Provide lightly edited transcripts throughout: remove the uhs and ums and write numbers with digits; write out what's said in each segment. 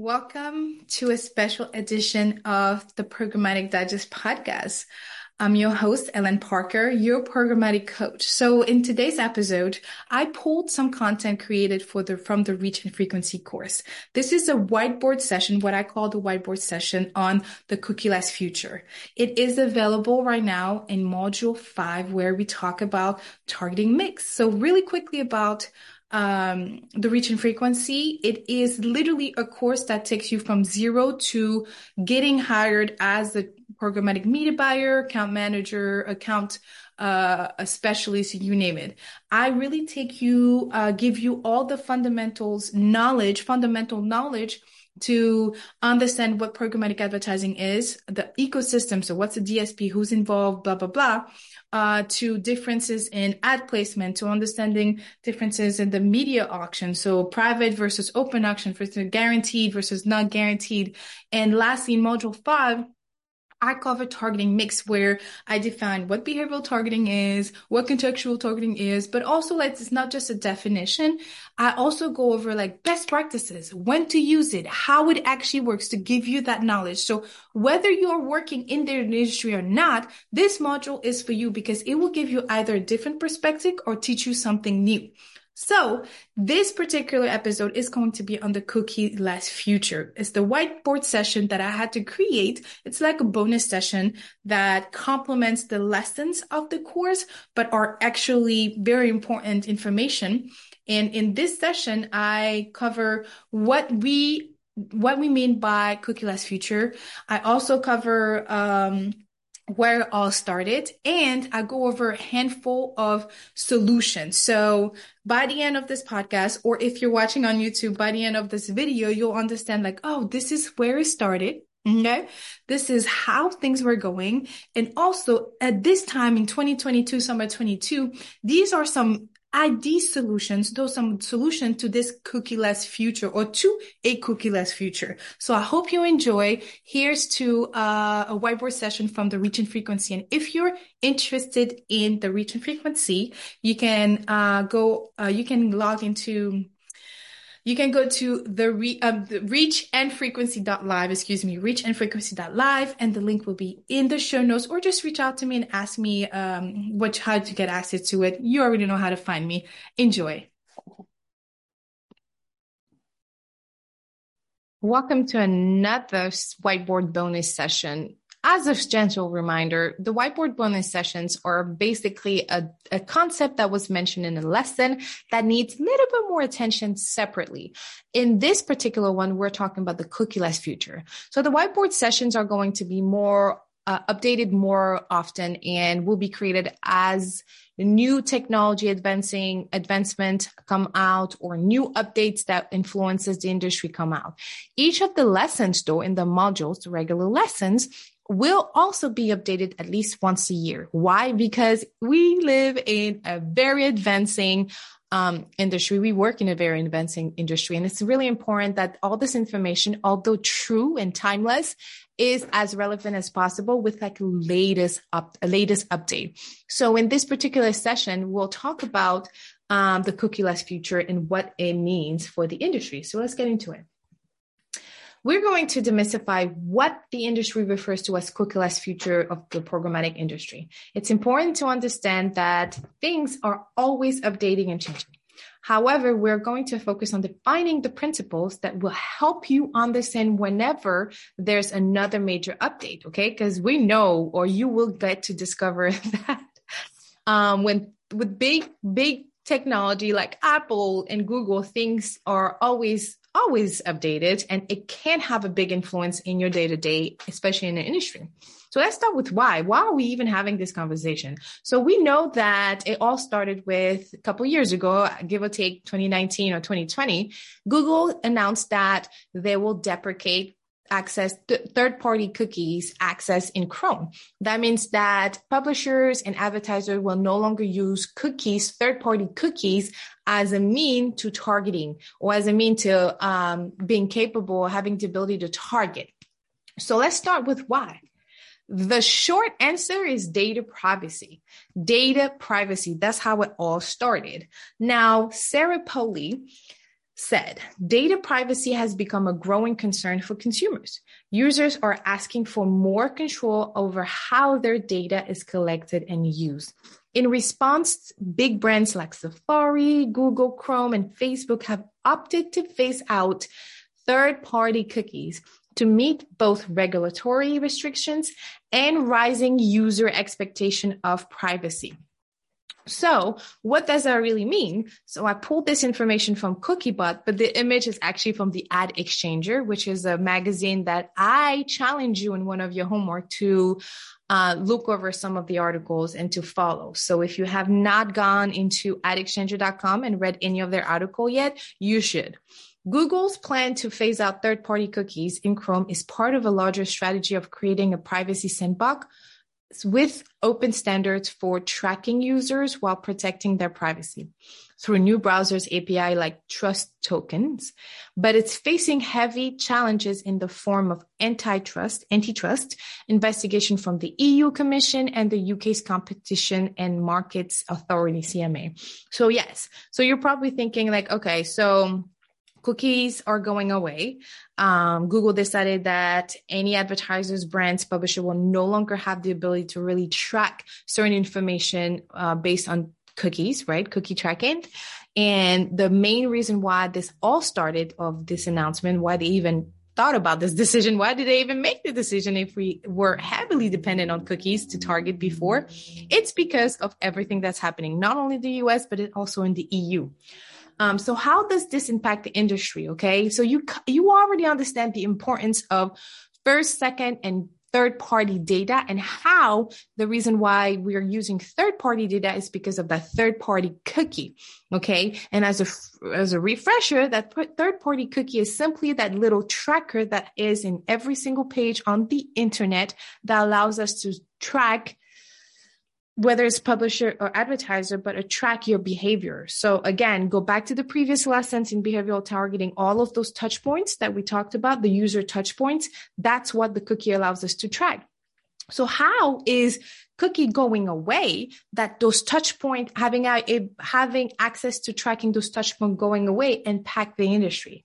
Welcome to a special edition of the Programmatic Digest podcast. I'm your host, Ellen Parker, your programmatic coach. So in today's episode, I pulled some content created from the Reach and Frequency course. This is a whiteboard session, what I call the whiteboard session on the cookieless future. It is available right now in module 5, where we talk about targeting mix. So really quickly about the Reach and Frequency. It is literally a course that takes you from zero to getting hired as a programmatic media buyer, account manager, a specialist, you name it. I really give you all the fundamental knowledge to understand what programmatic advertising is, the ecosystem. So what's a DSP, who's involved, blah, blah, blah, to differences in ad placement, to understanding differences in the media auction. So private versus open auction, versus guaranteed versus not guaranteed. And lastly, in module 5, I cover targeting mix, where I define what behavioral targeting is, what contextual targeting is, but also it's not just a definition. I also go over best practices, when to use it, how it actually works, to give you that knowledge. So whether you're working in the industry or not, this module is for you, because it will give you either a different perspective or teach you something new. So this particular episode is going to be on the cookieless future. It's the whiteboard session that I had to create. It's like a bonus session that complements the lessons of the course, but are actually very important information. And in this session, I cover what we mean by cookieless future. I also cover where it all started, and I go over a handful of solutions. So by the end of this podcast, or if you're watching on YouTube, by the end of this video, you'll understand this is where it started. Okay. This is how things were going. And also at this time in 2022, summer 22, these are some ID solutions, though some solution to this cookieless future, or to a cookieless future. So I hope you enjoy. Here's to a whiteboard session from the Reach and Frequency. And if you're interested in the Reach and Frequency, you can go to the reachandfrequency.live, reachandfrequency.live, and the link will be in the show notes, or just reach out to me and ask me how to get access to it. You already know how to find me. Enjoy. Welcome to another whiteboard bonus session. As a gentle reminder, the whiteboard bonus sessions are basically a concept that was mentioned in a lesson that needs a little bit more attention separately. In this particular one, we're talking about the cookieless future. So the whiteboard sessions are going to be more updated more often, and will be created as new technology advancement come out, or new updates that influences the industry come out. Each of the lessons, though, in the modules, the regular lessons, will also be updated at least once a year. Why? Because we live in a very advancing industry. We work in a very advancing industry. And it's really important that all this information, although true and timeless, is as relevant as possible with latest update. So in this particular session, we'll talk about the cookieless future and what it means for the industry. So let's get into it. We're going to demystify what the industry refers to as cookieless future of the programmatic industry. It's important to understand that things are always updating and changing. However, we're going to focus on defining the principles that will help you understand whenever there's another major update, okay? Because we know, or you will get to discover that with big technology like Apple and Google, things are always updated, and it can have a big influence in your day-to-day, especially in the industry. So let's start with why. Why are we even having this conversation? So we know that it all started with a couple of years ago, give or take 2019 or 2020, Google announced that they will deprecate third-party cookies access in Chrome. That means that publishers and advertisers will no longer use third-party cookies as a mean to targeting, or as a mean to being capable, having the ability to target. So let's start with why. The short answer is data privacy. Data privacy, that's how it all started. Now, Sarah Poli said, data privacy has become a growing concern for consumers. Users are asking for more control over how their data is collected and used. In response, big brands like Safari, Google, Chrome, and Facebook have opted to phase out third-party cookies to meet both regulatory restrictions and rising user expectation of privacy. So what does that really mean? So I pulled this information from CookieBot, but the image is actually from the Ad Exchanger, which is a magazine that I challenge you in one of your homework to look over some of the articles and to follow. So if you have not gone into adexchanger.com and read any of their article yet, you should. Google's plan to phase out third-party cookies in Chrome is part of a larger strategy of creating a privacy sandbox with open standards for tracking users while protecting their privacy through new browsers API like trust tokens, but it's facing heavy challenges in the form of antitrust investigation from the EU Commission and the UK's Competition and Markets Authority, CMA. So yes, so you're probably thinking like, okay, so cookies are going away. Google decided that any advertisers, brands, publisher will no longer have the ability to really track certain information based on cookies, right? Cookie tracking. And the main reason why this all started of this announcement, why they even thought about this decision, why did they even make the decision if we were heavily dependent on cookies to target before? It's because of everything that's happening, not only in the US, but also in the EU. So how does this impact the industry? Okay, so you already understand the importance of first, second, and third-party data and how the reason why we are using third-party data is because of that third-party cookie, okay? And as a refresher, that third-party cookie is simply that little tracker that is in every single page on the internet that allows us to track whether it's publisher or advertiser, but track your behavior. So again, go back to the previous lessons in behavioral targeting, all of those touch points that we talked about, the user touch points, that's what the cookie allows us to track. So how is cookie going away, that those touch point, having access to tracking those touch point going away impact the industry?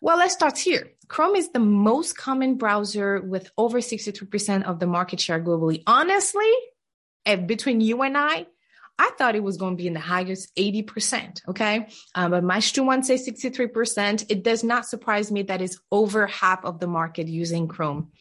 Well, let's start here. Chrome is the most common browser with over 62% of the market share globally. Honestly, between you and I thought it was going to be in the highest 80%, okay? But my students say 63%. It does not surprise me that it's over half of the market using Chrome.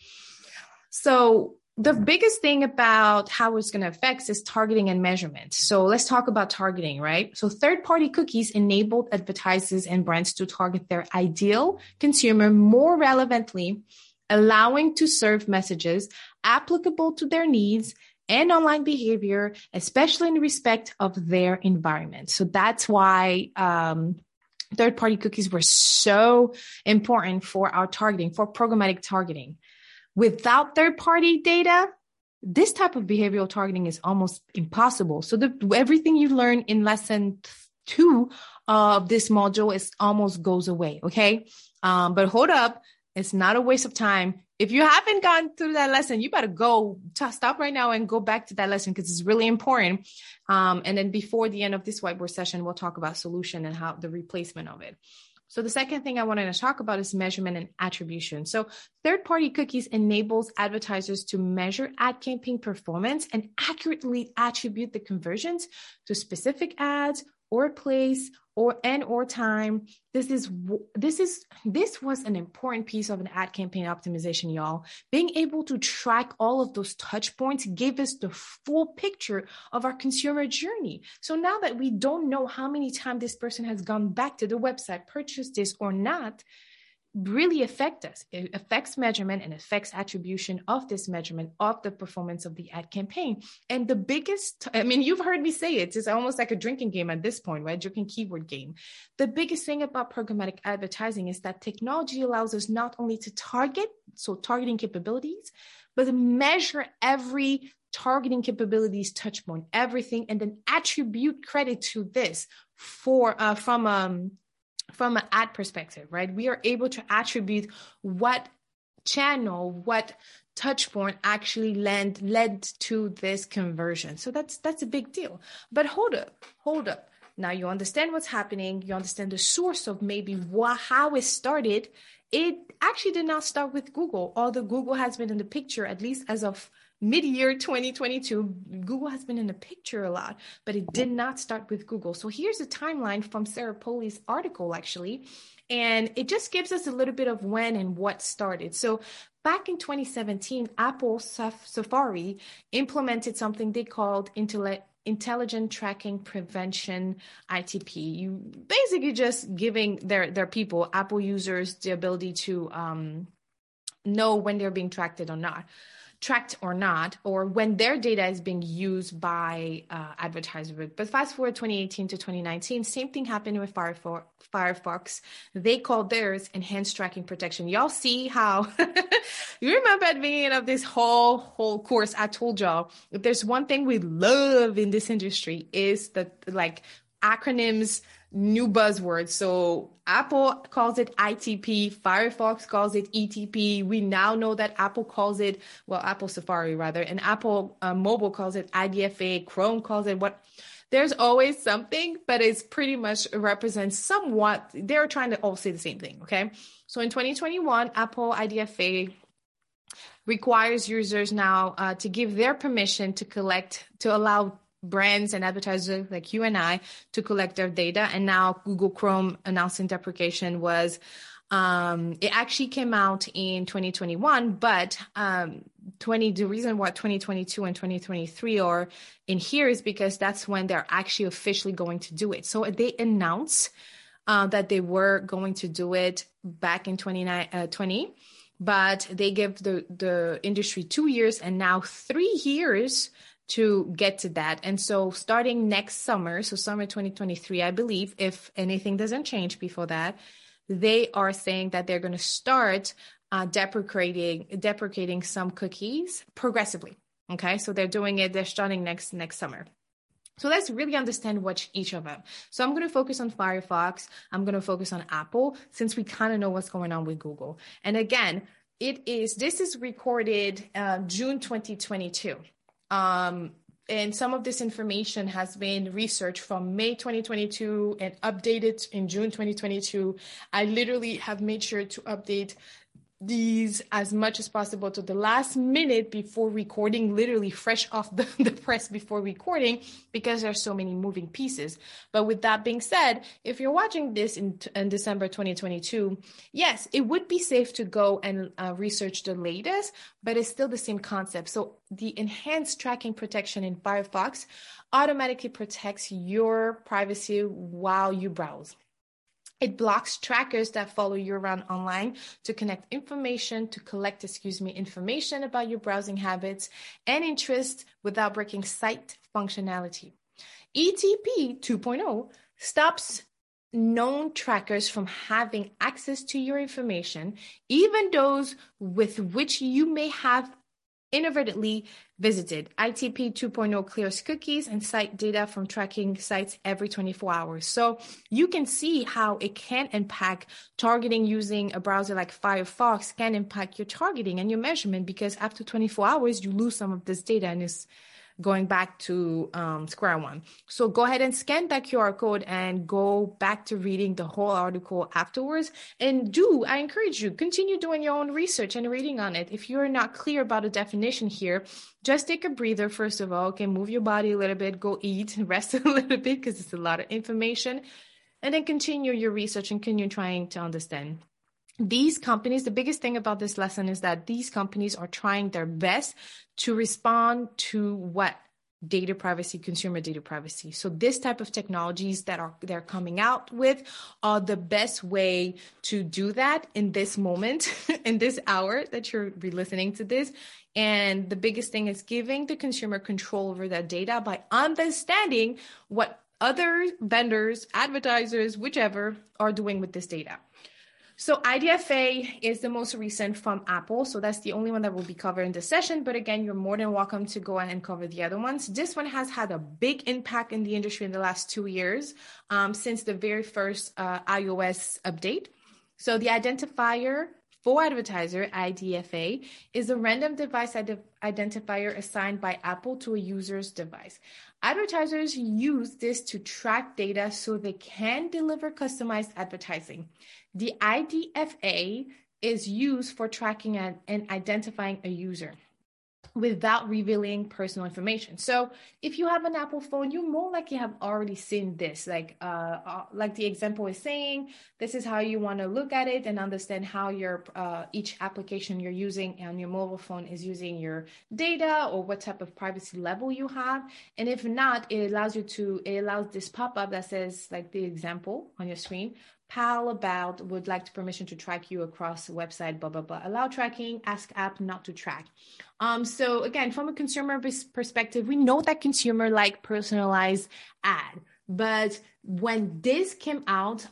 So the biggest thing about how it's going to affect is targeting and measurement. So let's talk about targeting, right? So third-party cookies enabled advertisers and brands to target their ideal consumer more relevantly, allowing to serve messages applicable to their needs and online behavior, especially in respect of their environment. So that's why third-party cookies were so important for our targeting, for programmatic targeting. Without third-party data, this type of behavioral targeting is almost impossible. So everything you learn in lesson 2 of this module is almost goes away, okay? But hold up, it's not a waste of time. If you haven't gone through that lesson, you better go stop right now and go back to that lesson because it's really important. And then before the end of this whiteboard session, we'll talk about solution and how the replacement of it. So the second thing I wanted to talk about is measurement and attribution. So third-party cookies enables advertisers to measure ad campaign performance and accurately attribute the conversions to specific ads or place or time. This was an important piece of an ad campaign optimization, y'all. Being able to track all of those touch points gave us the full picture of our consumer journey. So now that we don't know how many times this person has gone back to the website, purchased this or not, really affect us. It affects measurement and affects attribution of this measurement of the performance of the ad campaign. And the biggest, I mean, you've heard me say it, it's almost like a drinking game at this point, right? Drinking keyword game. The biggest thing about programmatic advertising is that technology allows us not only to target, so targeting capabilities, but to measure every targeting capabilities, touch point, everything, and then attribute credit to this for, from an ad perspective, right? We are able to attribute what channel, what touch point actually led to this conversion. So that's a big deal. But hold up. Now you understand what's happening. You understand the source of maybe how it started. It actually did not start with Google, although Google has been in the picture, at least as of mid-year 2022, Google has been in the picture a lot, but it did not start with Google. So here's a timeline from Sarah Poli's article, actually, and it just gives us a little bit of when and what started. So back in 2017, Apple Safari implemented something they called Intelligent Tracking Prevention, ITP. You basically just giving their people, Apple users, the ability to know when they're being tracked or not, or when their data is being used by advertisers. But fast forward 2018 to 2019, same thing happened with Firefox. They called theirs Enhanced Tracking Protection. Y'all see how, you remember at the beginning of this whole course, I told y'all, if there's one thing we love in this industry is the acronyms, new buzzwords. So Apple calls it ITP, Firefox calls it ETP. We now know that Apple calls it, Apple Safari rather, and Apple Mobile calls it IDFA, Chrome calls it what. There's always something, but it's pretty much represents somewhat, they're trying to all say the same thing, okay? So in 2021, Apple IDFA requires users now to give their permission to allow brands and advertisers like you and I to collect their data. And now Google Chrome announcing deprecation was, it actually came out in 2021, but the reason why 2022 and 2023 are in here is because that's when they're actually officially going to do it. So they announced that they were going to do it back in 2020, but they gave the industry 2 years and now 3 years to get to that. And so starting next summer, so summer 2023, I believe, if anything doesn't change before that, they are saying that they're going to start deprecating some cookies progressively. Okay, so they're doing it, they're starting next summer. So let's really understand what each of them. So I'm going to focus on Firefox. I'm going to focus on Apple, since we kind of know what's going on with Google. And again, this is recorded June 2022. And some of this information has been researched from May 2022 and updated in June 2022. I literally have made sure to update these as much as possible to the last minute before recording, literally fresh off the press before recording, because there's so many moving pieces. But with that being said, if you're watching this in December 2022, yes, it would be safe to go and research the latest, but it's still the same concept. So the enhanced tracking protection in Firefox automatically protects your privacy while you browse. It blocks trackers that follow you around online to collect information about your browsing habits and interests without breaking site functionality. ETP 2.0 stops known trackers from having access to your information, even those with which you may have inadvertently visited. ITP 2.0 clears cookies and site data from tracking sites every 24 hours. So you can see how it can impact targeting. Using a browser like Firefox can impact your targeting and your measurement, because after 24 hours, you lose some of this data and it's going back to square one. So go ahead and scan that QR code and go back to reading the whole article afterwards. And I encourage you, continue doing your own research and reading on it. If you're not clear about a definition here, just take a breather, first of all. Okay, move your body a little bit, go eat, rest a little bit, because it's a lot of information. And then continue your research and continue trying to understand. These companies, the biggest thing about this lesson is that these companies are trying their best to respond to what? Data privacy, consumer data privacy. So this type of technologies that they're coming out with are the best way to do that in this moment, in this hour that you're listening to this. And the biggest thing is giving the consumer control over their data by understanding what other vendors, advertisers, whichever, are doing with this data. So IDFA is the most recent from Apple. So that's the only one that will be covered in this session. But again, you're more than welcome to go and cover the other ones. This one has had a big impact in the industry in the last 2 years, since the very first iOS update. So the identifier For advertiser, IDFA is a random device identifier assigned by Apple to a user's device. Advertisers use this to track data so they can deliver customized advertising. The IDFA is used for tracking and identifying a user without revealing personal information. So if you have an Apple phone, you more likely have already seen this. Like the example is saying, this is how you want to look at it and understand how your each application you're using on your mobile phone is using your data or what type of privacy level you have. And if not, it allows this pop-up that says, like the example on your screen, Pal about would like permission to track you across the website, blah, blah, blah. Allow tracking, ask app not to track. So again, from a consumer perspective, we know that consumer like personalized ad. But when this came out,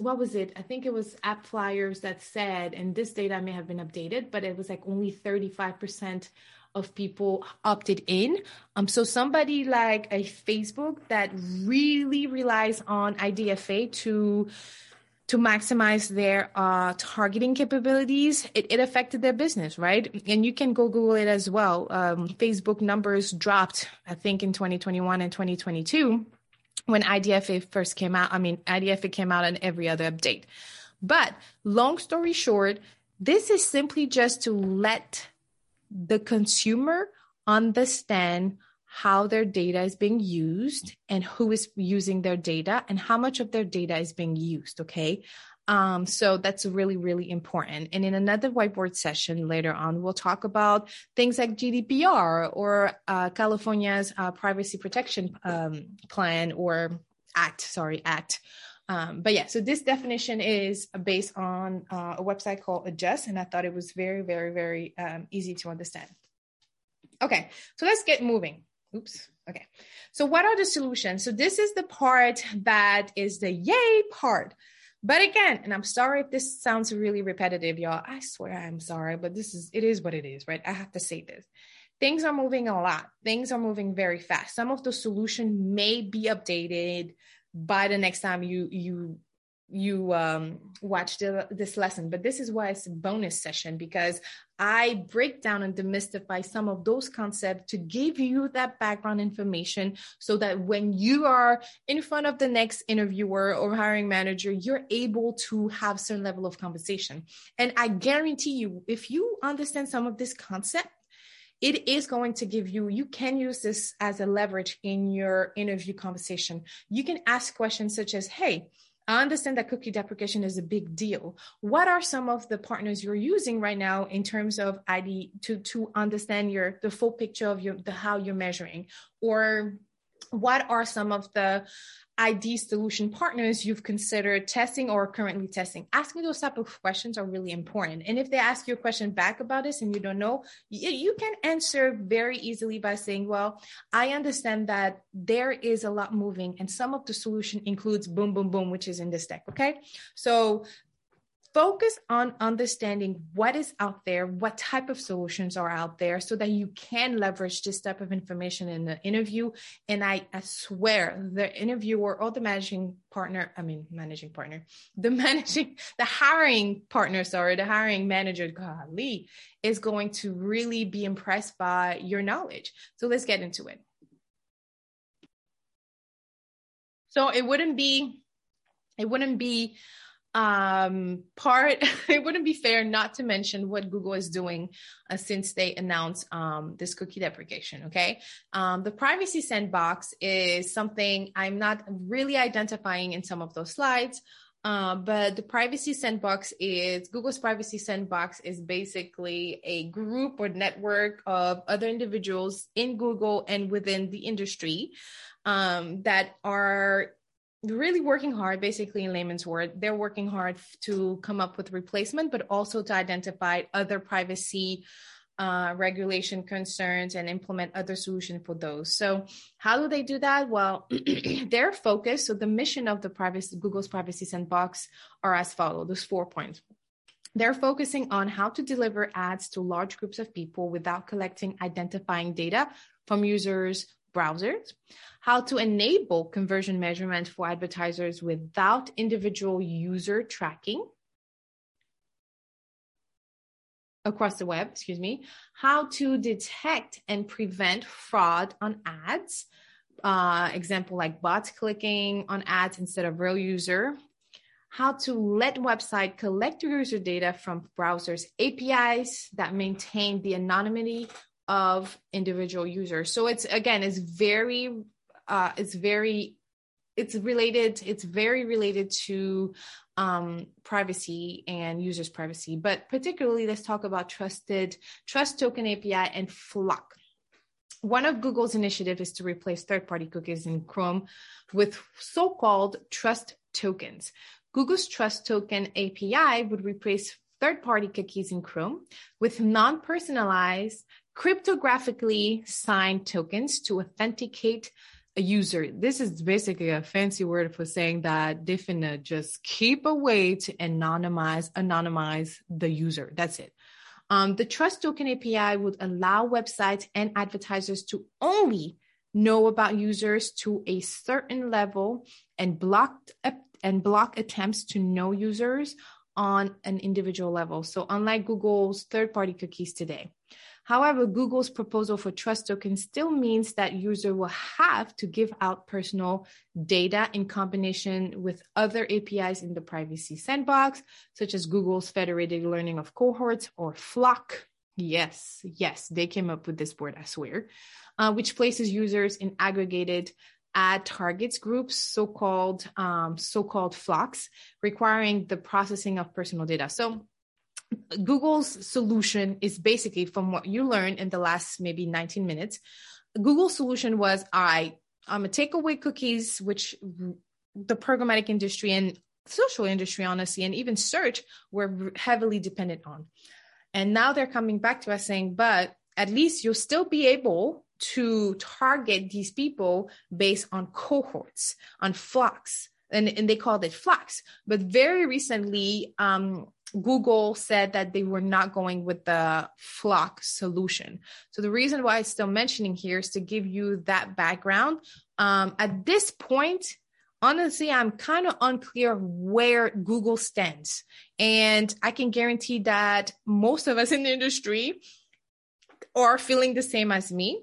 what was it? I think it was App Flyers that said, and this data may have been updated, but it was like only 35% of people opted in. So somebody like a Facebook that really relies on IDFA to maximize their targeting capabilities, it affected their business, right? And you can go Google it as well. Facebook numbers dropped, I think, in 2021 and 2022 when IDFA first came out. I mean, IDFA came out in every other update. But long story short, this is simply just to let the consumer understand how their data is being used and who is using their data and how much of their data is being used, okay? So that's really, really important. And in another whiteboard session later on, we'll talk about things like GDPR or California's Privacy Protection Plan or Act. But yeah, so this definition is based on a website called Adjust, and I thought it was very, very, very easy to understand. Okay, so let's get moving. Oops. Okay, so what are the solutions? So this is the part that is the yay part. But again, and I'm sorry if this sounds really repetitive, y'all. I swear I'm sorry, but it is what it is, right? I have to say this. Things are moving a lot. Things are moving very fast. Some of the solution may be updated by the next time you watch this lesson. But this is why it's a bonus session, because I break down and demystify some of those concepts to give you that background information so that when you are in front of the next interviewer or hiring manager, you're able to have certain level of conversation. And I guarantee you, if you understand some of this concept, it is going to give you can use this as a leverage in your interview conversation. You can ask questions such as, hey, I understand that cookie deprecation is a big deal. What are some of the partners you're using right now in terms of ID to understand the full picture of how you're measuring? Or what are some of the ID solution partners you've considered testing or currently testing? Asking those type of questions are really important. And if they ask you a question back about this and you don't know, you can answer very easily by saying, well, I understand that there is a lot moving and some of the solution includes boom, boom, boom, which is in this deck, okay? So focus on understanding what is out there, what type of solutions are out there so that you can leverage this type of information in the interview. And I swear the interviewer or the hiring manager, golly, is going to really be impressed by your knowledge. So let's get into it. So it wouldn't be fair not to mention what Google is doing since they announced this cookie deprecation, okay? The Privacy Sandbox is something I'm not really identifying in some of those slides, but the Privacy Sandbox is, Google's Privacy Sandbox is basically a group or network of other individuals in Google and within the industry that are really working hard, basically in layman's word, they're working hard to come up with replacement, but also to identify other privacy regulation concerns and implement other solutions for those. So how do they do that? Well, their focus, so the mission of the Google's Privacy Sandbox are as follows, those 4 points. They're focusing on how to deliver ads to large groups of people without collecting identifying data from users' browsers, how to enable conversion measurement for advertisers without individual user tracking, across the web, excuse me, how to detect and prevent fraud on ads. Example like bots clicking on ads instead of real user, how to let website collect user data from browsers' APIs that maintain the anonymity of individual users. So it's, again, it's very related to privacy and users' privacy. But particularly, let's talk about Trust Token API and FLoC. One of Google's initiative is to replace third-party cookies in Chrome with so-called trust tokens. Google's Trust Token API would replace third-party cookies in Chrome with non-personalized, cryptographically signed tokens to authenticate a user. This is basically a fancy word for saying that they finna just keep a way to anonymize the user. That's it. The Trust Token API would allow websites and advertisers to only know about users to a certain level and block attempts to know users on an individual level. So unlike Google's third-party cookies today. However, Google's proposal for trust token still means that user will have to give out personal data in combination with other APIs in the Privacy Sandbox, such as Google's Federated Learning of Cohorts or FLoC. Yes, they came up with this word, I swear, which places users in aggregated ad targets groups, so-called FLoCs, requiring the processing of personal data. So Google's solution is basically, from what you learned in the last maybe 19 minutes, Google's solution was, I'm going to take away cookies, which the programmatic industry and social industry, honestly, and even search were heavily dependent on. And now they're coming back to us saying, but at least you'll still be able to target these people based on cohorts, on flocks, and they called it flocks. But very recently, Google said that they were not going with the FLoC solution. So the reason why it's still mentioning here is to give you that background. At this point, honestly, I'm kind of unclear where Google stands. And I can guarantee that most of us in the industry are feeling the same as me.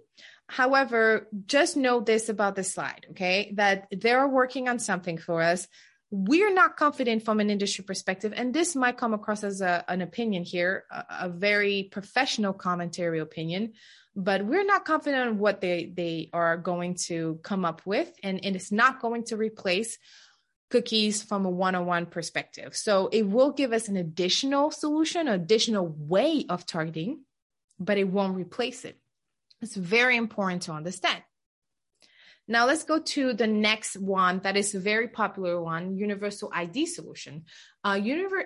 However, just know this about this slide, okay? That they're working on something for us. We're not confident from an industry perspective, and this might come across as an opinion here, a very professional commentary opinion, but we're not confident on what they are going to come up with, and it's not going to replace cookies from a one-on-one perspective. So it will give us an additional solution, additional way of targeting, but it won't replace it. It's very important to understand. Now let's go to the next one that is a very popular one, Universal ID solution.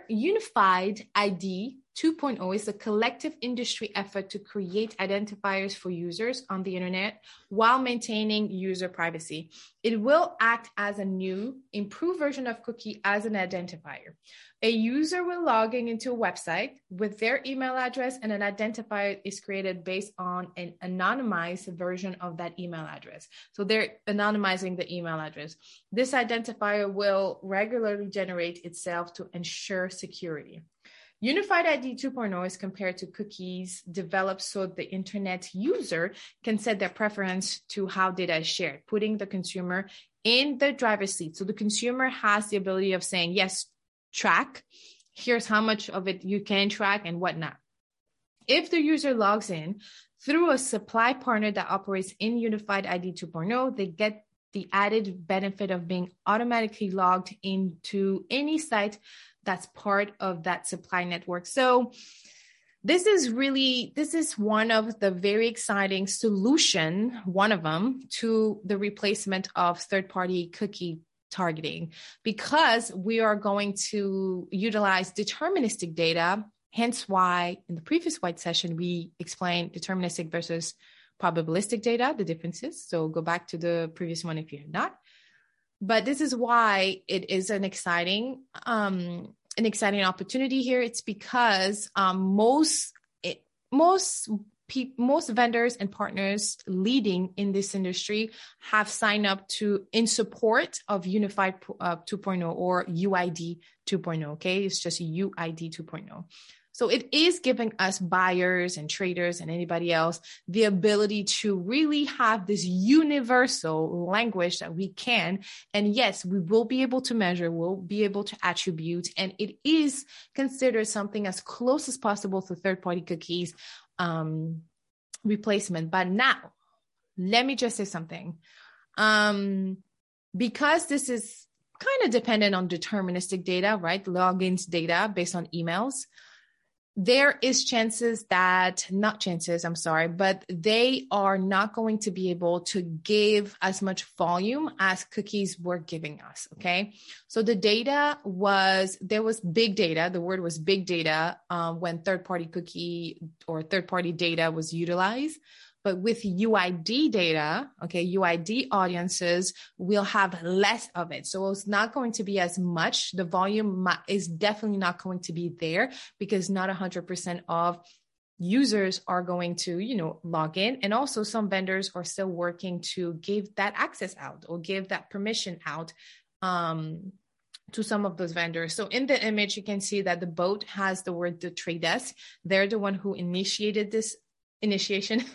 Unified ID 2.0 is a collective industry effort to create identifiers for users on the internet while maintaining user privacy. It will act as a new, improved version of cookie as an identifier. A user will log into a website with their email address, and an identifier is created based on an anonymized version of that email address. So they're anonymizing the email address. This identifier will regularly generate itself to ensure security. Unified ID 2.0 is compared to cookies developed so the internet user can set their preference to how data is shared, putting the consumer in the driver's seat. So the consumer has the ability of saying, yes, track. Here's how much of it you can track and whatnot. If the user logs in through a supply partner that operates in Unified ID 2.0, they get the added benefit of being automatically logged into any site that's part of that supply network. So this is one of the very exciting solution, one of them, to the replacement of third-party cookie targeting, because we are going to utilize deterministic data. Hence why in the previous white session, we explained deterministic versus probabilistic data, the differences. So go back to the previous one if you have not. But this is why it is an exciting opportunity here. It's because most vendors and partners leading in this industry have signed up to in support of Unified 2.0 or UID 2.0. Okay, it's just UID 2.0. So it is giving us buyers and traders and anybody else the ability to really have this universal language that we can. And yes, we will be able to measure, we'll be able to attribute, and it is considered something as close as possible to third-party cookies replacement. But now, let me just say something. Because this is kind of dependent on deterministic data, right? Logins data based on emails. There is chances that, not chances, I'm sorry, but they are not going to be able to give as much volume as cookies were giving us, okay? So the data was, there was big data, the word was big data when third-party cookie or third-party data was utilized. But with UID data, okay, UID audiences will have less of it. So it's not going to be as much. The volume is definitely not going to be there because not 100% of users are going to, you know, log in. And also some vendors are still working to give that access out or give that permission out to some of those vendors. So in the image, you can see that the boat has the word The Trade Desk. They're the one who initiated this initiative,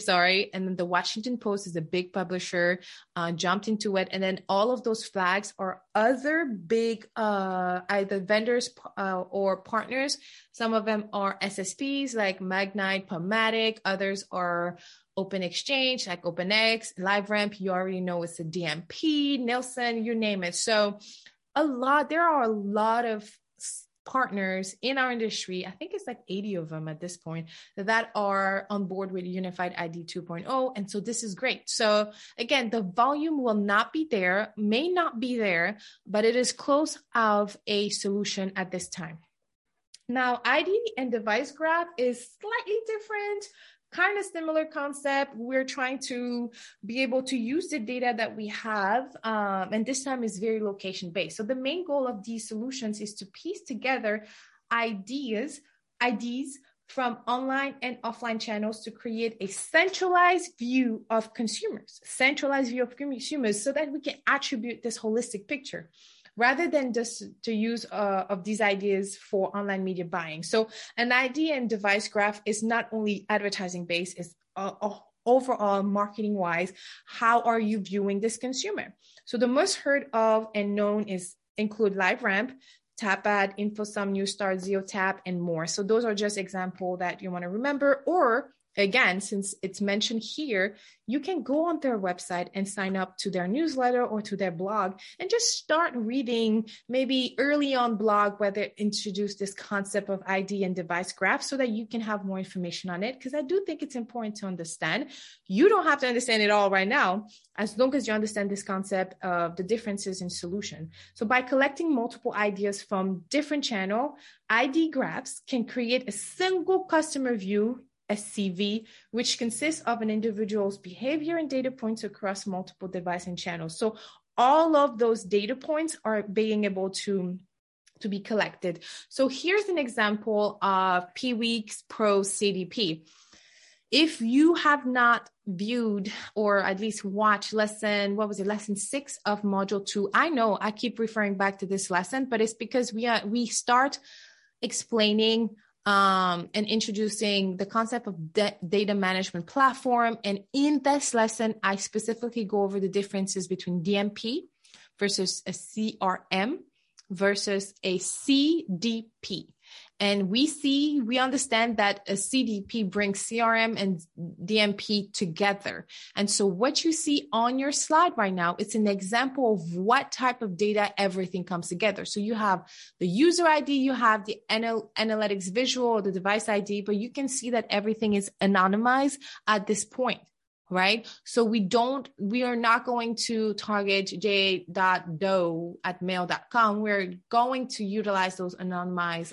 sorry. And then the Washington Post is a big publisher, jumped into it. And then all of those flags are other big, either vendors or partners. Some of them are SSPs like Magnite, Pubmatic. Others are Open Exchange like OpenX, LiveRamp. You already know it's a DMP, Nielsen, you name it. So there are a lot of partners in our industry, I think it's like 80 of them at this point, that are on board with Unified ID 2.0. And so this is great. So again, the volume will not be there, may not be there, but it is close of a solution at this time. Now, ID and device graph is slightly different, kind of similar concept. We're trying to be able to use the data that we have. And this time is very location-based. So the main goal of these solutions is to piece together IDs from online and offline channels to create a centralized view of consumers so that we can attribute this holistic picture, rather than just to use of these ideas for online media buying. So an ID and device graph is not only advertising-based, it's overall marketing-wise, how are you viewing this consumer? So the most heard of and known include LiveRamp, TapAd, InfoSum, Newstar, ZeoTap, and more. So those are just examples that you want to remember. Or again, since it's mentioned here, you can go on their website and sign up to their newsletter or to their blog and just start reading maybe early on blog where they introduce this concept of ID and device graph so that you can have more information on it. Because I do think it's important to understand. You don't have to understand it all right now, as long as you understand this concept of the differences in solution. So by collecting multiple ideas from different channel, ID graphs can create a single customer view, SCV, which consists of an individual's behavior and data points across multiple devices and channels. So all of those data points are being able to be collected. So here's an example of PWeeks Pro CDP. If you have not viewed or at least watched lesson 6 of module 2, I know I keep referring back to this lesson, but it's because we start explaining and introducing the concept of data management platform. And in this lesson, I specifically go over the differences between DMP versus a CRM versus a CDP. And we understand that a CDP brings CRM and DMP together. And so what you see on your slide right now, it's an example of what type of data everything comes together. So you have the user ID, you have the analytics visual, or the device ID, but you can see that everything is anonymized at this point, right? So we are not going to target j.doe@mail.com. We're going to utilize those anonymized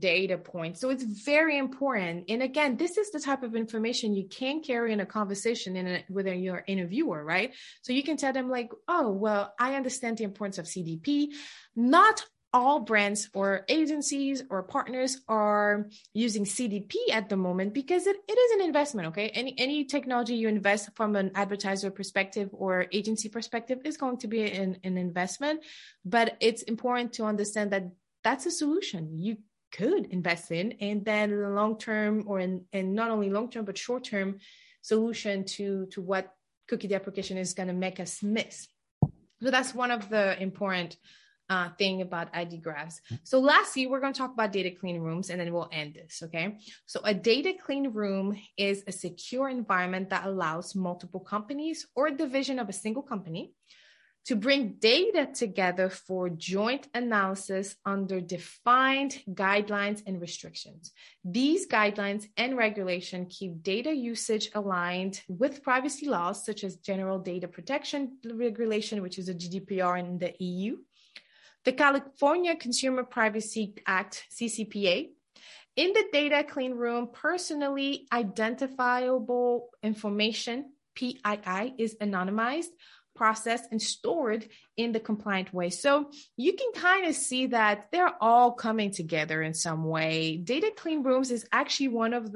data points. So it's very important. And again, this is the type of information you can carry in a conversation with your interviewer, right? So you can tell them like, oh, well, I understand the importance of CDP. Not all brands or agencies or partners are using CDP at the moment because it is an investment, okay? Any technology you invest from an advertiser perspective or agency perspective is going to be an investment, but it's important to understand that that's a solution you could invest in, and then long-term, or and not only long-term, but short-term solution to what cookie deprecation is going to make us miss. So that's one of the important thing about ID graphs. So lastly, we're going to talk about data clean rooms, and then we'll end this, okay? So a data clean room is a secure environment that allows multiple companies or division of a single company to bring data together for joint analysis under defined guidelines and restrictions. These guidelines and regulation keep data usage aligned with privacy laws, such as General Data Protection Regulation, which is a GDPR in the EU, the California Consumer Privacy Act, CCPA. In the data clean room, personally identifiable information, PII, is anonymized, processed, and stored in the compliant way. So you can kind of see that they're all coming together in some way. Data clean rooms is actually one of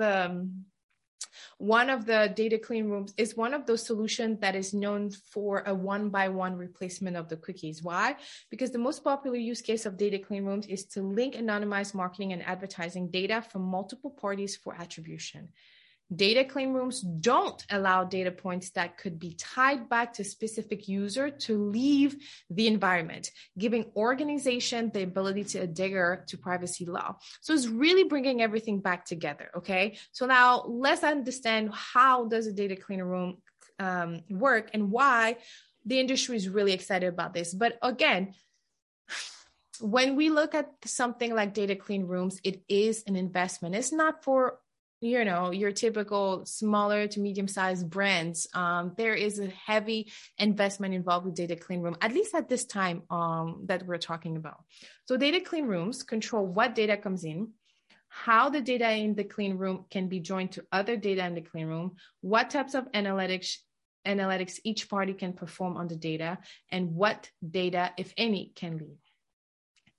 those solutions that is known for a one-by-one replacement of the cookies. Why? Because the most popular use case of data clean rooms is to link anonymized marketing and advertising data from multiple parties for attribution. Data clean rooms don't allow data points that could be tied back to a specific user to leave the environment, giving organizations the ability to adhere to privacy law. So it's really bringing everything back together, okay? So now let's understand how does a data clean room work and why the industry is really excited about this. But again, when we look at something like data clean rooms, it is an investment. It's not for your typical smaller to medium-sized brands. There is a heavy investment involved with data clean room, at least at this time that we're talking about. So data clean rooms control what data comes in, how the data in the clean room can be joined to other data in the clean room, what types of analytics each party can perform on the data, and what data, if any, can leave.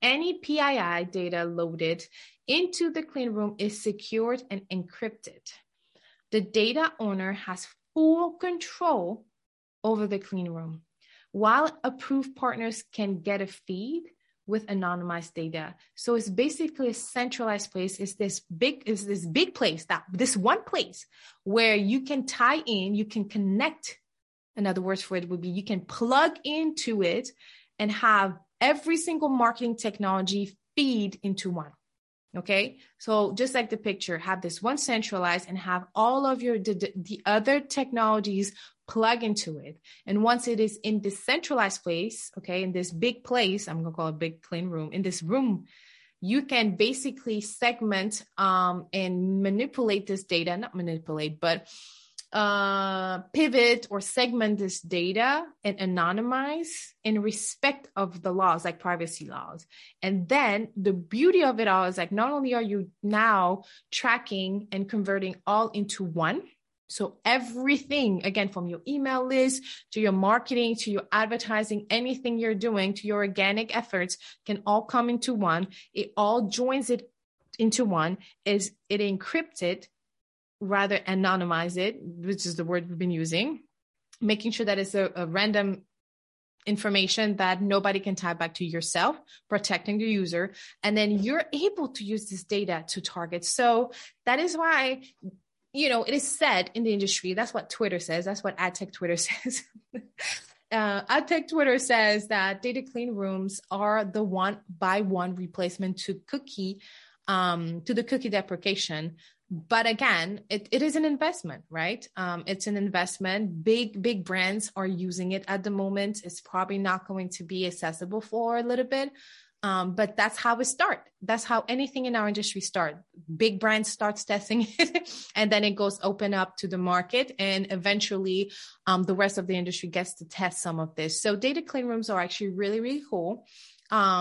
Any PII data loaded into the clean room is secured and encrypted. The data owner has full control over the clean room, while approved partners can get a feed with anonymized data. So it's basically a centralized place. It's this one place where you can tie in, you can connect. Another word for it would be you can plug into it and have every single marketing technology feed into one, okay? So just like the picture, have this one centralized and have all of your the other technologies plug into it. And once it is in this centralized place, okay, in this big place, I'm gonna call it big clean room, in this room, you can basically segment and manipulate this data, pivot or segment this data and anonymize in respect of the laws, like privacy laws. And then the beauty of it all is like, not only are you now tracking and converting all into one, so everything, again, from your email list to your marketing, to your advertising, anything you're doing, to your organic efforts can all come into one. It all joins it into one. Is it encrypted, rather anonymize it, which is the word we've been using, making sure that it's a random information that nobody can tie back to yourself, protecting the user, and then you're able to use this data to target. So that is why, it is said in the industry, that's what Twitter says, that's what ad tech Twitter says. Ad tech Twitter says that data clean rooms are the one-by-one replacement to the cookie deprecation. But again, it is an investment, right? It's an investment. Big brands are using it at the moment. It's probably not going to be accessible for a little bit, but that's how it starts. That's how anything in our industry starts. Big brands starts testing it, and then it goes open up to the market, and eventually the rest of the industry gets to test some of this. So data clean rooms are actually really, really cool.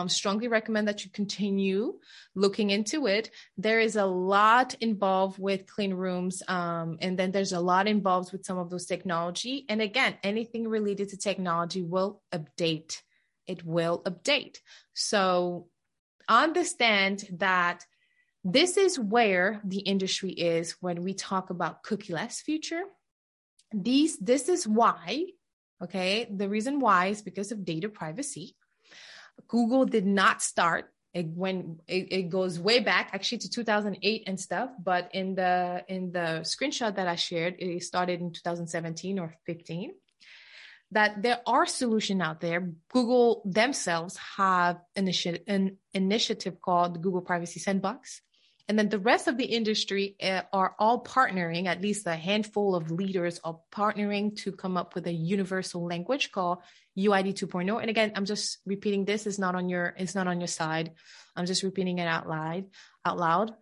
Strongly recommend that you continue looking into it. There is a lot involved with clean rooms, and then there's a lot involved with some of those technology. And again, anything related to technology will update. It will update. So understand that this is where the industry is when we talk about cookieless future. This is why, okay? The reason why is because of data privacy. Google did not start It goes way back actually to 2008 and stuff, but in the screenshot that I shared, it started in 2017 or 15. That there are solutions out there. Google themselves have an initiative called Google Privacy Sandbox. And then the rest of the industry are all partnering, at least a handful of leaders are partnering to come up with a universal language called UID 2.0. And again, I'm just repeating this. It's not on your side. I'm just repeating it out loud.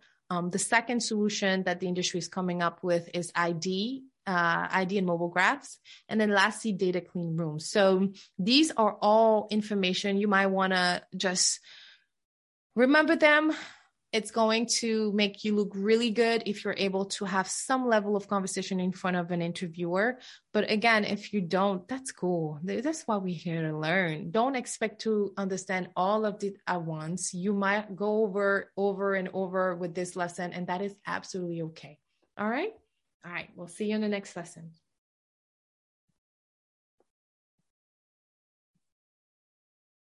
The second solution that the industry is coming up with is ID and mobile graphs. And then lastly, data clean rooms. So these are all information you might want to just remember them. It's going to make you look really good if you're able to have some level of conversation in front of an interviewer. But again, if you don't, that's cool. That's why we're here to learn. Don't expect to understand all of it at once. You might go over and over with this lesson, and that is absolutely okay. All right. All right. We'll see you in the next lesson.